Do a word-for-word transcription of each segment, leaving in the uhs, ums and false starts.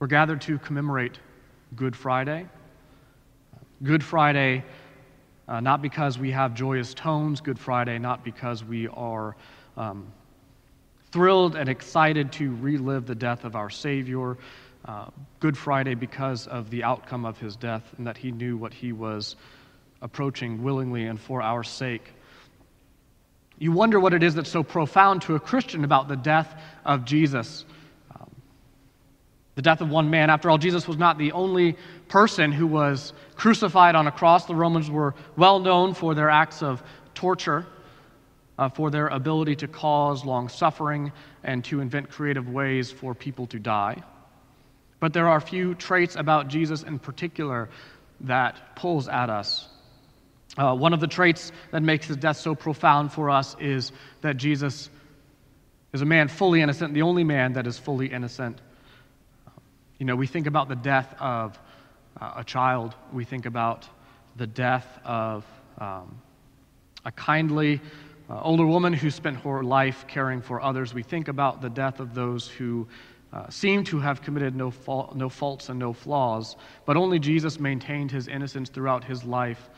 We're gathered to commemorate Good Friday. Good Friday, uh, not because we have joyous tones. Good Friday, not because we are um, thrilled and excited to relive the death of our Savior. Uh, Good Friday because of the outcome of his death and that he knew what he was approaching willingly and for our sake. You wonder what it is that's so profound to a Christian about the death of Jesus. Um, the death of one man. After all, Jesus was not the only person who was crucified on a cross. The Romans were well known for their acts of torture, uh, for their ability to cause long suffering and to invent creative ways for people to die. But there are few traits about Jesus in particular that pulls at us. Uh, one of the traits that makes his death so profound for us is that Jesus is a man fully innocent, the only man that is fully innocent. You know, we think about the death of uh, a child. We think about the death of um, a kindly uh, older woman who spent her life caring for others. We think about the death of those who Uh, seemed to have committed no, fa- no faults and no flaws, but only Jesus maintained his innocence throughout his life,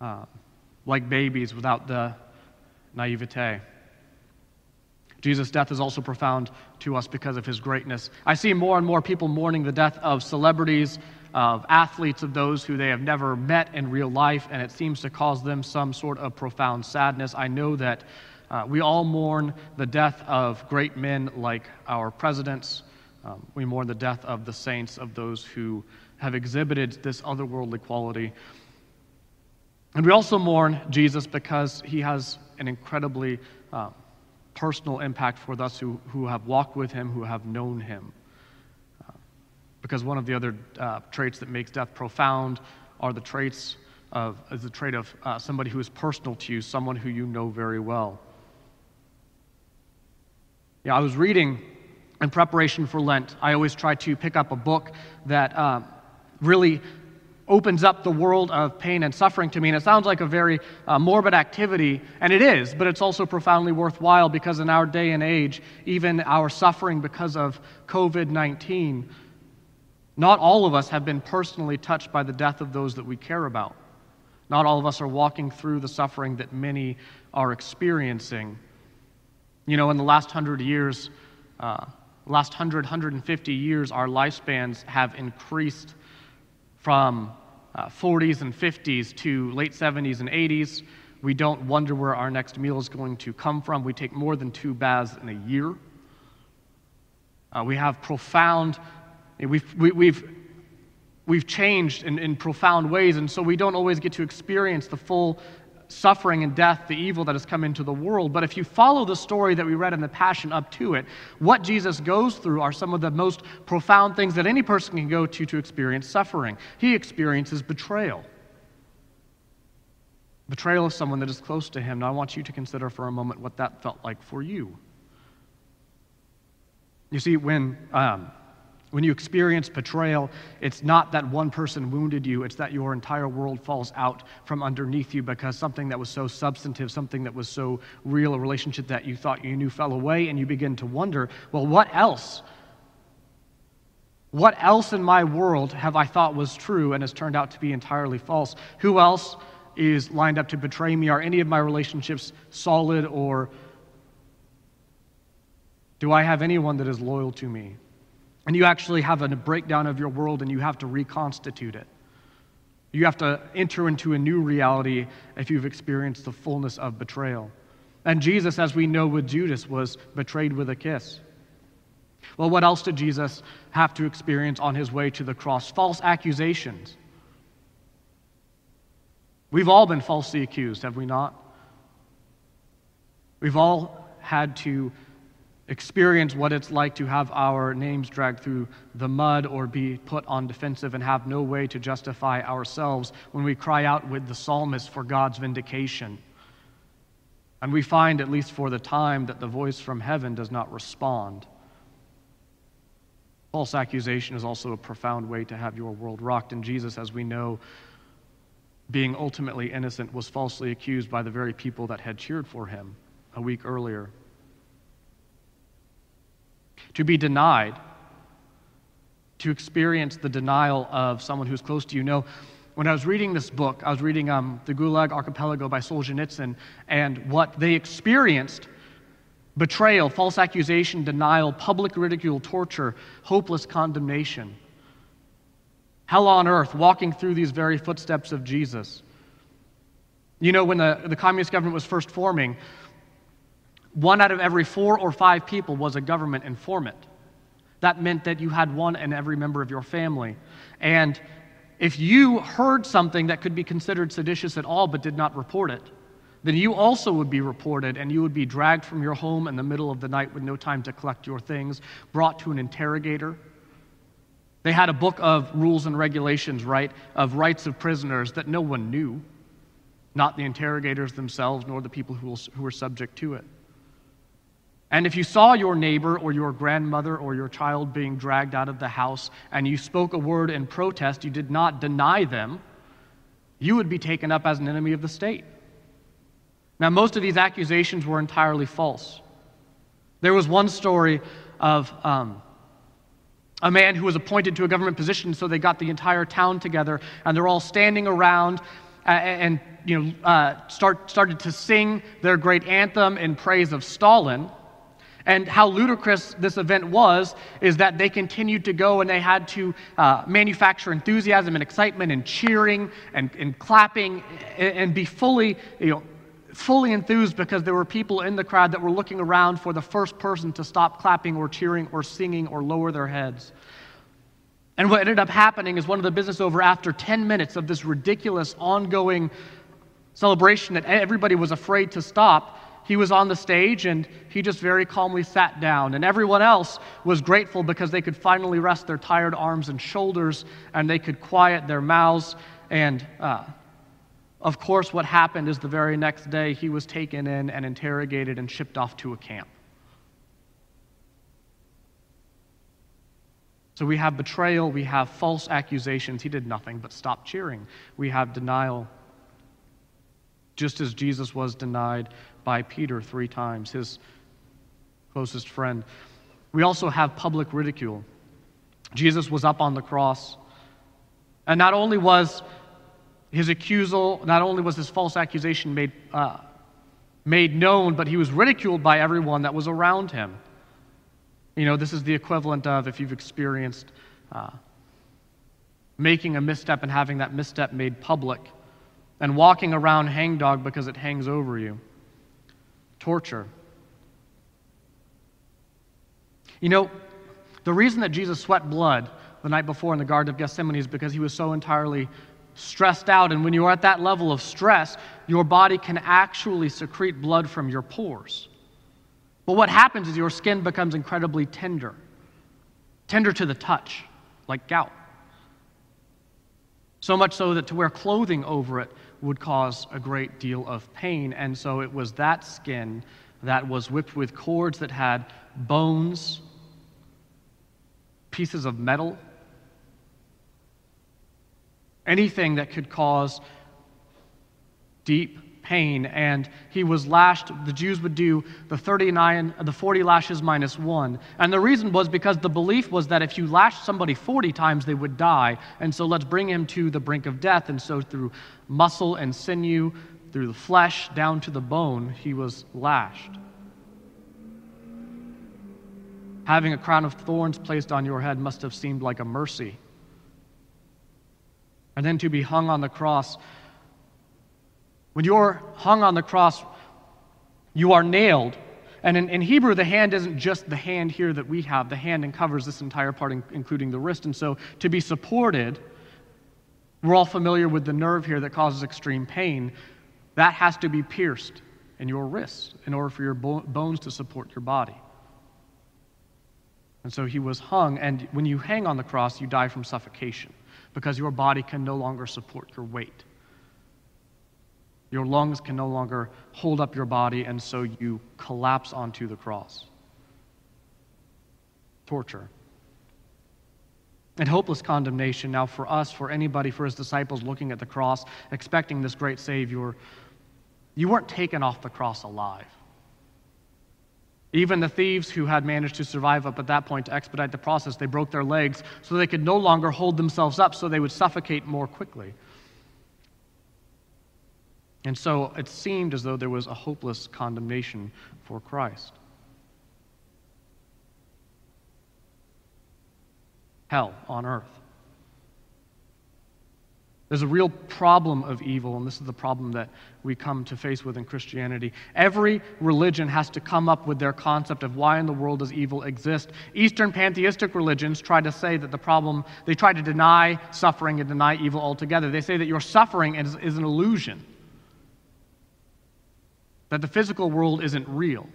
uh, like babies without the naivete. Jesus' death is also profound to us because of his greatness. I see more and more people mourning the death of celebrities, of athletes, of those who they have never met in real life, and it seems to cause them some sort of profound sadness. I know that Uh, we all mourn the death of great men like our presidents. Um, we mourn the death of the saints, of those who have exhibited this otherworldly quality. And we also mourn Jesus because he has an incredibly uh, personal impact for us who, who have walked with him, who have known him. Uh, because one of the other uh, traits that makes death profound are the traits of is the trait of uh, somebody who is personal to you, someone who you know very well. Yeah, I was reading in preparation for Lent. I always try to pick up a book that um, really opens up the world of pain and suffering to me. And it sounds like a very uh, morbid activity, and it is, but it's also profoundly worthwhile because in our day and age, even our suffering because of covid nineteen, not all of us have been personally touched by the death of those that we care about. Not all of us are walking through the suffering that many are experiencing. You know, in the last hundred years, uh, last hundred, hundred and fifty years, our lifespans have increased from uh, forties and fifties to late seventies and eighties. We don't wonder where our next meal is going to come from. We take more than two baths in a year. Uh, we have profound, we've, we, we've, we've changed in, in profound ways, and so we don't always get to experience the full suffering and death, the evil that has come into the world. But if you follow the story that we read in the Passion up to it, what Jesus goes through are some of the most profound things that any person can go to to experience suffering. He experiences betrayal. Betrayal of someone that is close to him. Now I want you to consider for a moment what that felt like for you. You see, when um, when you experience betrayal, it's not that one person wounded you, it's that your entire world falls out from underneath you because something that was so substantive, something that was so real, a relationship that you thought you knew fell away, and you begin to wonder, well, what else? What else in my world have I thought was true and has turned out to be entirely false? Who else is lined up to betray me? Are any of my relationships solid, or do I have anyone that is loyal to me? And you actually have a breakdown of your world and you have to reconstitute it. You have to enter into a new reality if you've experienced the fullness of betrayal. And Jesus, as we know with Judas, was betrayed with a kiss. Well, what else did Jesus have to experience on his way to the cross? False accusations. We've all been falsely accused, have we not? We've all had to experience what it's like to have our names dragged through the mud or be put on defensive and have no way to justify ourselves when we cry out with the psalmist for God's vindication. And we find, at least for the time, that the voice from heaven does not respond. False accusation is also a profound way to have your world rocked. And Jesus, as we know, being ultimately innocent, was falsely accused by the very people that had cheered for him a week earlier. To be denied, to experience the denial of someone who's close to you. No, when I was reading this book, I was reading um, The Gulag Archipelago by Solzhenitsyn, and what they experienced: betrayal, false accusation, denial, public ridicule, torture, hopeless condemnation. Hell on earth, walking through these very footsteps of Jesus. You know, when the, the communist government was first forming, one out of every four or five people was a government informant. That meant that you had one in every member of your family. And if you heard something that could be considered seditious at all but did not report it, then you also would be reported, and you would be dragged from your home in the middle of the night with no time to collect your things, brought to an interrogator. They had a book of rules and regulations, right, of rights of prisoners that no one knew, not the interrogators themselves nor the people who, was, who were subject to it. And if you saw your neighbor or your grandmother or your child being dragged out of the house and you spoke a word in protest, you did not deny them, you would be taken up as an enemy of the state. Now, most of these accusations were entirely false. There was one story of um, a man who was appointed to a government position, so they got the entire town together, and they're all standing around and, and you know, uh, start, started to sing their great anthem in praise of Stalin. And how ludicrous this event was is that they continued to go, and they had to uh, manufacture enthusiasm and excitement and cheering and, and clapping and, and be fully, you know, fully enthused, because there were people in the crowd that were looking around for the first person to stop clapping or cheering or singing or lower their heads. And what ended up happening is one of the business over, after ten minutes of this ridiculous ongoing celebration that everybody was afraid to stop, he was on the stage and he just very calmly sat down. And everyone else was grateful because they could finally rest their tired arms and shoulders, and they could quiet their mouths. And uh, Of course, what happened is the very next day he was taken in and interrogated and shipped off to a camp. So we have betrayal, we have false accusations. He did nothing but stop cheering. We have denial, just as Jesus was denied by Peter three times, his closest friend. We also have public ridicule. Jesus was up on the cross, and not only was His accusal, not only was his false accusation made, uh, made known, but he was ridiculed by everyone that was around him. You know, this is the equivalent of, if you've experienced uh, making a misstep and having that misstep made public, and walking around hangdog because it hangs over you. Torture. You know, the reason that Jesus sweat blood the night before in the Garden of Gethsemane is because he was so entirely stressed out, and when you are at that level of stress, your body can actually secrete blood from your pores. But what happens is your skin becomes incredibly tender, tender to the touch, like gout. So much so that to wear clothing over it would cause a great deal of pain, and so it was that skin that was whipped with cords that had bones, pieces of metal, anything that could cause deep pain. And he was lashed. The Jews would do the thirty-nine, the forty lashes minus one. And the reason was because the belief was that if you lashed somebody forty times, they would die. And so let's bring him to the brink of death. And so through muscle and sinew, through the flesh, down to the bone, he was lashed. Having a crown of thorns placed on your head must have seemed like a mercy. And then to be hung on the cross. When you're hung on the cross, you are nailed. And in, in Hebrew, the hand isn't just the hand here that we have. The hand uncovers this entire part, in, including the wrist. And so to be supported, we're all familiar with the nerve here that causes extreme pain. That has to be pierced in your wrist in order for your bo- bones to support your body. And so he was hung. And when you hang on the cross, you die from suffocation, because your body can no longer support your weight. Your lungs can no longer hold up your body, and so you collapse onto the cross. Torture. And hopeless condemnation. Now for us, for anybody, for his disciples looking at the cross, expecting this great Savior, you weren't taken off the cross alive. Even the thieves who had managed to survive up at that point to expedite the process, they broke their legs so they could no longer hold themselves up, so they would suffocate more quickly. And so it seemed as though there was a hopeless condemnation for Christ. Hell on earth. There's a real problem of evil, and this is the problem that we come to face with in Christianity. Every religion has to come up with their concept of why in the world does evil exist. Eastern pantheistic religions try to say that the problem, they try to deny suffering and deny evil altogether. They say that your suffering is, is an illusion, that the physical world isn't real.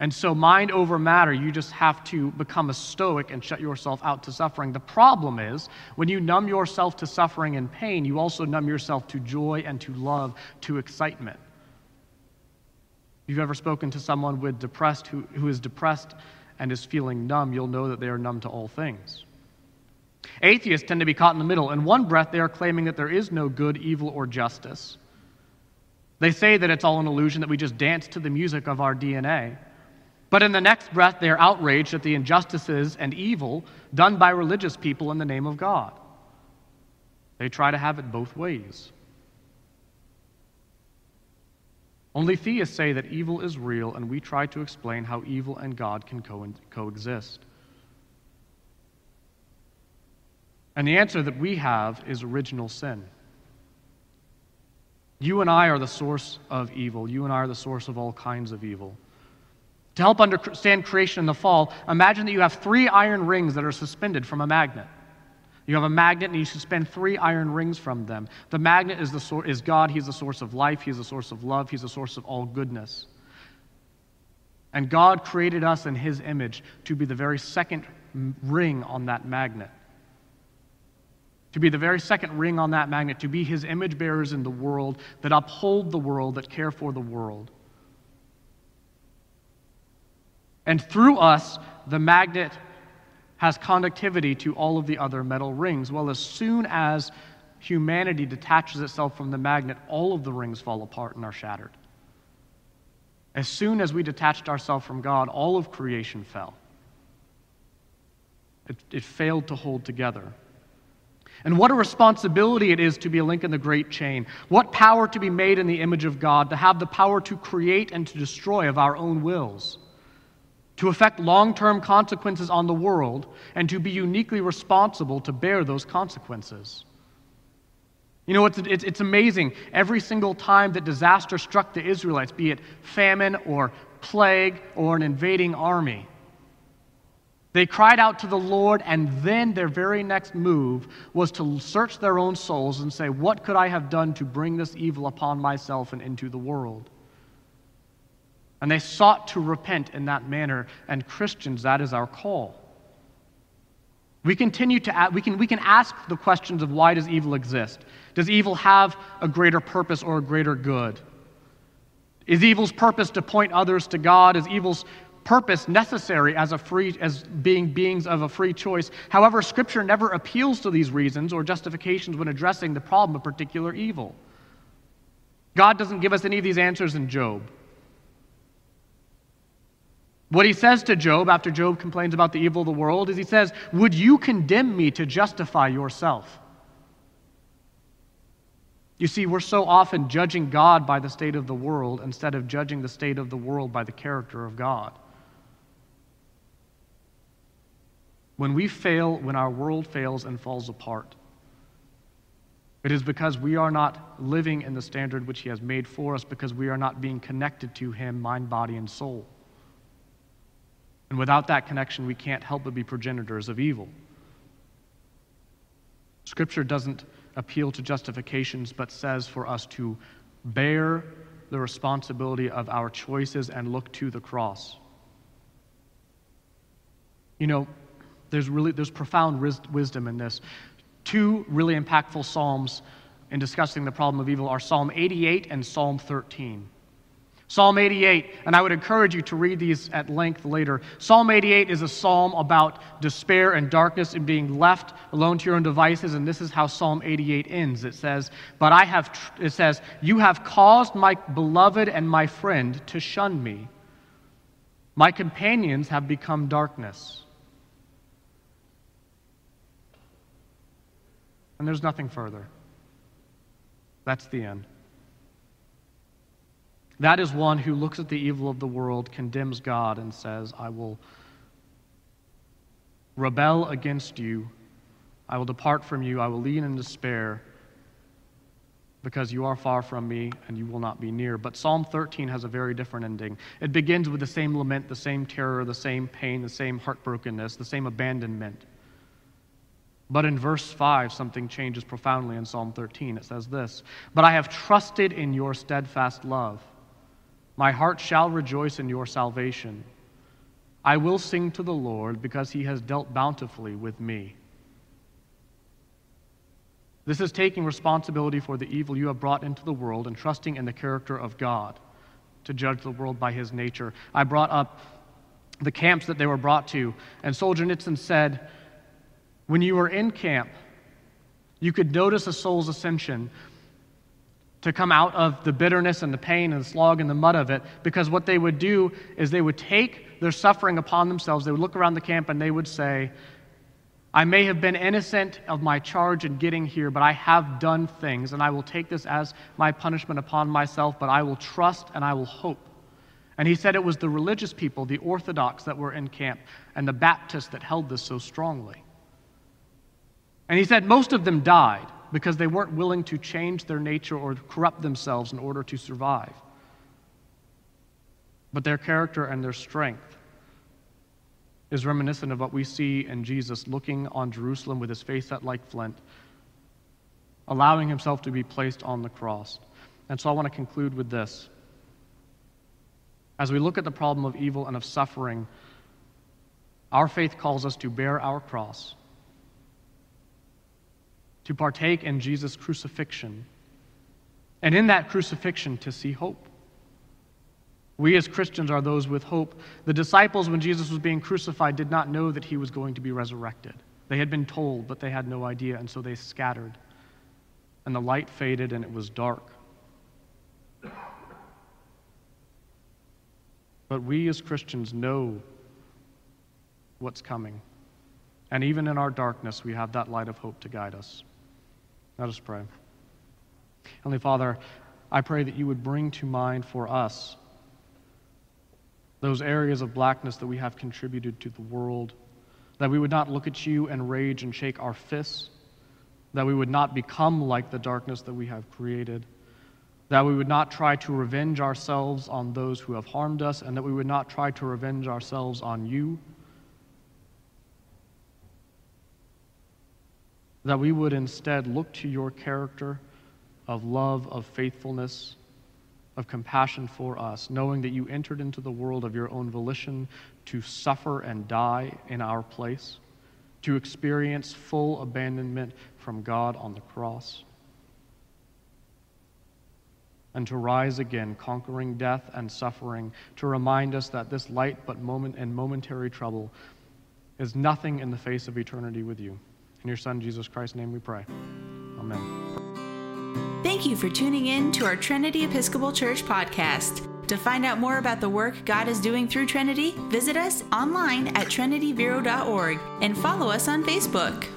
And so mind over matter, you just have to become a stoic and shut yourself out to suffering. The problem is, when you numb yourself to suffering and pain, you also numb yourself to joy and to love, to excitement. If you've ever spoken to someone with depressed who, who is depressed and is feeling numb, you'll know that they are numb to all things. Atheists tend to be caught in the middle. In one breath, they are claiming that there is no good, evil, or justice. They say that it's all an illusion, that we just dance to the music of our D N A. But in the next breath, they are outraged at the injustices and evil done by religious people in the name of God. They try to have it both ways. Only theists say that evil is real, and we try to explain how evil and God can co- coexist. And the answer that we have is original sin. You and I are the source of evil. You and I are the source of all kinds of evil. To help understand creation and the fall, imagine that you have three iron rings that are suspended from a magnet. You have a magnet and you suspend three iron rings from them. The magnet is, the sor- is God. He's the source of life. He's the source of love. He's the source of all goodness. And God created us in His image to be the very second ring on that magnet. To be the very second ring on that magnet, to be His image bearers in the world, that uphold the world, that care for the world. And through us, the magnet has conductivity to all of the other metal rings. Well, as soon as humanity detaches itself from the magnet, all of the rings fall apart and are shattered. As soon as we detached ourselves from God, all of creation fell. It, it failed to hold together. And what a responsibility it is to be a link in the great chain. What power to be made in the image of God, to have the power to create and to destroy of our own wills, to affect long-term consequences on the world, and to be uniquely responsible to bear those consequences. You know, it's, it's, it's amazing. Every single time that disaster struck the Israelites, be it famine or plague or an invading army, they cried out to the Lord, and then their very next move was to search their own souls and say, what could I have done to bring this evil upon myself and into the world? And they sought to repent in that manner, and Christians, that is our call. We continue to ask, we can we can ask the questions of why does evil exist? Does evil have a greater purpose or a greater good? Is evil's purpose to point others to God? Is evil's purpose necessary as a free as being beings of a free choice? However, Scripture never appeals to these reasons or justifications when addressing the problem of particular evil. God doesn't give us any of these answers in Job. What He says to Job after Job complains about the evil of the world is He says, "Would you condemn me to justify yourself?" You see, we're so often judging God by the state of the world instead of judging the state of the world by the character of God. When we fail, when our world fails and falls apart, it is because we are not living in the standard which He has made for us, because we are not being connected to Him, mind, body, and soul. And without that connection, we can't help but be progenitors of evil. Scripture doesn't appeal to justifications, but says for us to bear the responsibility of our choices and look to the cross. You know, There's really there's profound wisdom in this. Two really impactful psalms in discussing the problem of evil are Psalm eighty-eight and Psalm thirteen. Psalm eighty-eight, and I would encourage you to read these at length later. Psalm eighty-eight is a psalm about despair and darkness and being left alone to your own devices, and this is how Psalm eighty-eight ends. It says, "But I have," tr- it says, "You have caused my beloved and my friend to shun me. My companions have become darkness. And there's nothing further. That's the end. That is one who looks at the evil of the world, condemns God, and says, I will rebel against you. I will depart from you. I will lean in despair, because you are far from me and you will not be near. But Psalm thirteen has a very different ending. It begins with the same lament, the same terror, the same pain, the same heartbrokenness, the same abandonment. But in verse five, something changes profoundly in Psalm thirteen. It says this, "But I have trusted in your steadfast love. My heart shall rejoice in your salvation. I will sing to the Lord because he has dealt bountifully with me." This is taking responsibility for the evil you have brought into the world and trusting in the character of God to judge the world by his nature. I brought up the camps that they were brought to, and Solzhenitsyn said, when you were in camp, you could notice a soul's ascension to come out of the bitterness and the pain and the slog and the mud of it, because what they would do is they would take their suffering upon themselves. They would look around the camp and they would say, I may have been innocent of my charge in getting here, but I have done things, and I will take this as my punishment upon myself, but I will trust and I will hope. And he said it was the religious people, the Orthodox that were in camp, and the Baptists that held this so strongly. And he said most of them died because they weren't willing to change their nature or corrupt themselves in order to survive. But their character and their strength is reminiscent of what we see in Jesus looking on Jerusalem with his face set like flint, allowing himself to be placed on the cross. And so I want to conclude with this. As we look at the problem of evil and of suffering, our faith calls us to bear our cross, to partake in Jesus' crucifixion, and in that crucifixion to see hope. We as Christians are those with hope. The disciples, when Jesus was being crucified, did not know that he was going to be resurrected. They had been told, but they had no idea, and so they scattered. And the light faded, and it was dark. But we as Christians know what's coming. And even in our darkness, we have that light of hope to guide us. Let us pray. Heavenly Father, I pray that you would bring to mind for us those areas of blackness that we have contributed to the world, that we would not look at you and rage and shake our fists, that we would not become like the darkness that we have created, that we would not try to revenge ourselves on those who have harmed us, and that we would not try to revenge ourselves on you, that we would instead look to your character of love, of faithfulness, of compassion for us, knowing that you entered into the world of your own volition to suffer and die in our place, to experience full abandonment from God on the cross, and to rise again, conquering death and suffering, to remind us that this light but moment and momentary trouble is nothing in the face of eternity with you. In your Son, Jesus Christ's name we pray. Amen. Thank you for tuning in to our Trinity Episcopal Church podcast. To find out more about the work God is doing through Trinity, visit us online at trinity vero dot org and follow us on Facebook.